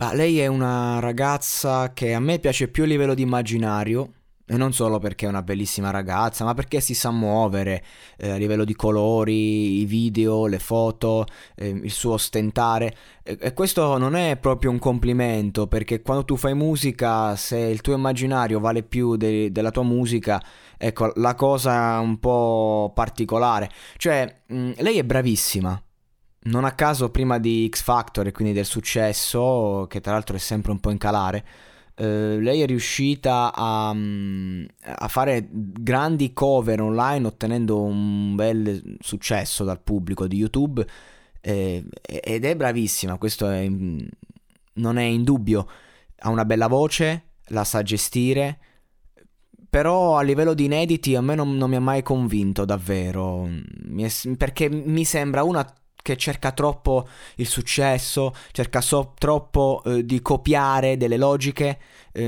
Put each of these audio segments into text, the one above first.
Ma lei è una ragazza che a me piace più a livello di immaginario, e non solo perché è una bellissima ragazza, ma perché si sa muovere a livello di colori, i video, le foto, il suo ostentare. E questo non è proprio un complimento, perché quando tu fai musica, se il tuo immaginario vale più della tua musica, ecco la cosa un po' particolare. Cioè, lei è bravissima. Non a caso prima di X Factor e quindi del successo, che tra l'altro è sempre un po' in calare, lei è riuscita a fare grandi cover online ottenendo un bel successo dal pubblico di YouTube, ed è bravissima, questo non è in dubbio. Ha una bella voce, la sa gestire, però a livello di inediti a me non mi ha mai convinto davvero, perché mi sembra una che cerca troppo il successo, cerca troppo di copiare delle logiche,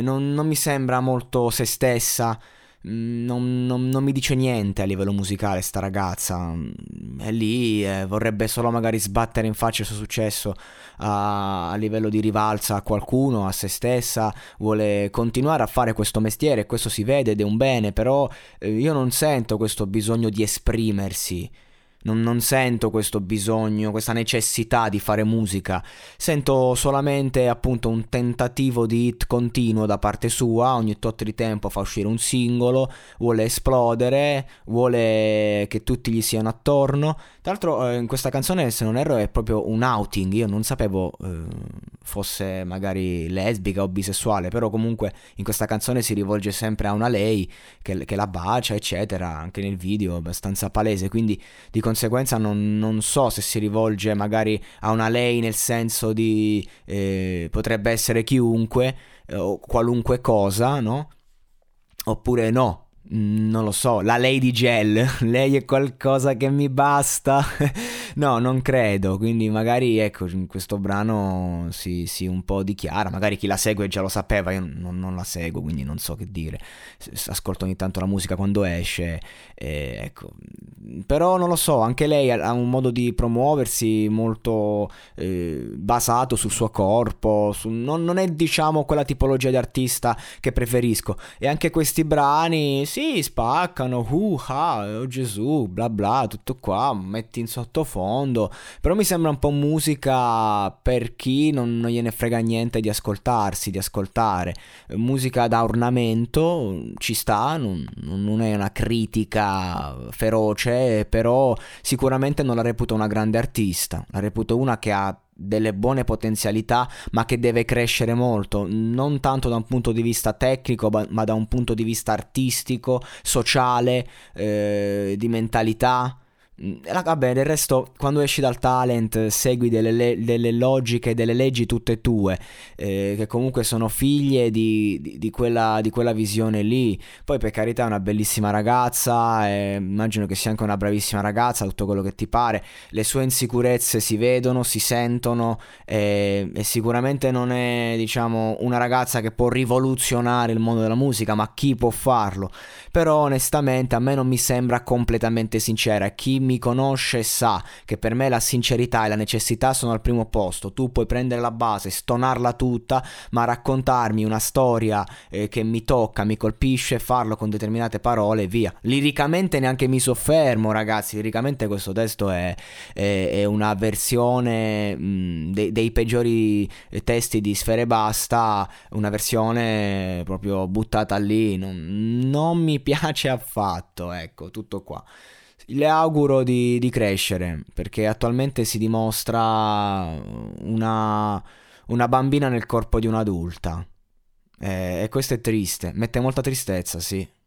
non mi sembra molto se stessa, non mi dice niente a livello musicale sta ragazza. È lì, vorrebbe solo magari sbattere in faccia il suo successo a livello di rivalsa a qualcuno, a se stessa, vuole continuare a fare questo mestiere, questo si vede ed è un bene, però io non sento questo bisogno di esprimersi. Non sento questo bisogno, questa necessità di fare musica. Sento solamente appunto un tentativo di hit continuo da parte sua. Ogni tot di tempo fa uscire un singolo, vuole esplodere, vuole che tutti gli siano attorno. Tra l'altro in questa canzone, se non erro, è proprio un outing. Io non sapevo fosse magari lesbica o bisessuale, però comunque in questa canzone si rivolge sempre a una lei che la bacia eccetera, anche nel video abbastanza palese, quindi di conseguenza non so se si rivolge magari a una lei nel senso di potrebbe essere chiunque o qualunque cosa, no? Oppure no, non lo so, la Lady Gel, lei è qualcosa che mi basta. No, non credo, quindi magari ecco in questo brano si un po' dichiara, magari chi la segue già lo sapeva, io non la seguo quindi non so che dire, ascolto ogni tanto la musica quando esce, ecco, però non lo so, anche lei ha un modo di promuoversi molto basato sul suo corpo, non è diciamo quella tipologia di artista che preferisco, e anche questi brani sì, spaccano, oh Gesù, bla bla, tutto qua, metti in sottofondo, però mi sembra un po' musica per chi non gliene frega niente di ascoltarsi, di ascoltare. Musica da ornamento, ci sta, non è una critica feroce, però sicuramente non la reputo una grande artista, la reputo una che ha delle buone potenzialità ma che deve crescere molto, non tanto da un punto di vista tecnico ma da un punto di vista artistico, sociale, di mentalità. Vabbè, del resto quando esci dal talent segui delle logiche, delle leggi tutte tue, che comunque sono figlie di quella visione lì. Poi per carità è una bellissima ragazza, immagino che sia anche una bravissima ragazza, tutto quello che ti pare, le sue insicurezze si vedono, si sentono, e sicuramente non è diciamo una ragazza che può rivoluzionare il mondo della musica, ma chi può farlo? Però onestamente a me non mi sembra completamente sincera. Chi mi conosce sa che per me la sincerità e la necessità sono al primo posto. Tu puoi prendere la base, stonarla tutta, ma raccontarmi una storia che mi tocca, mi colpisce, farlo con determinate parole e via. Liricamente neanche mi soffermo, ragazzi, liricamente questo testo è una versione dei peggiori testi di Sfere, basta, una versione proprio buttata lì, non mi piace affatto, ecco, tutto qua. Le auguro di crescere, perché attualmente si dimostra una una bambina nel corpo di un'adulta. E questo è triste, mette molta tristezza, sì.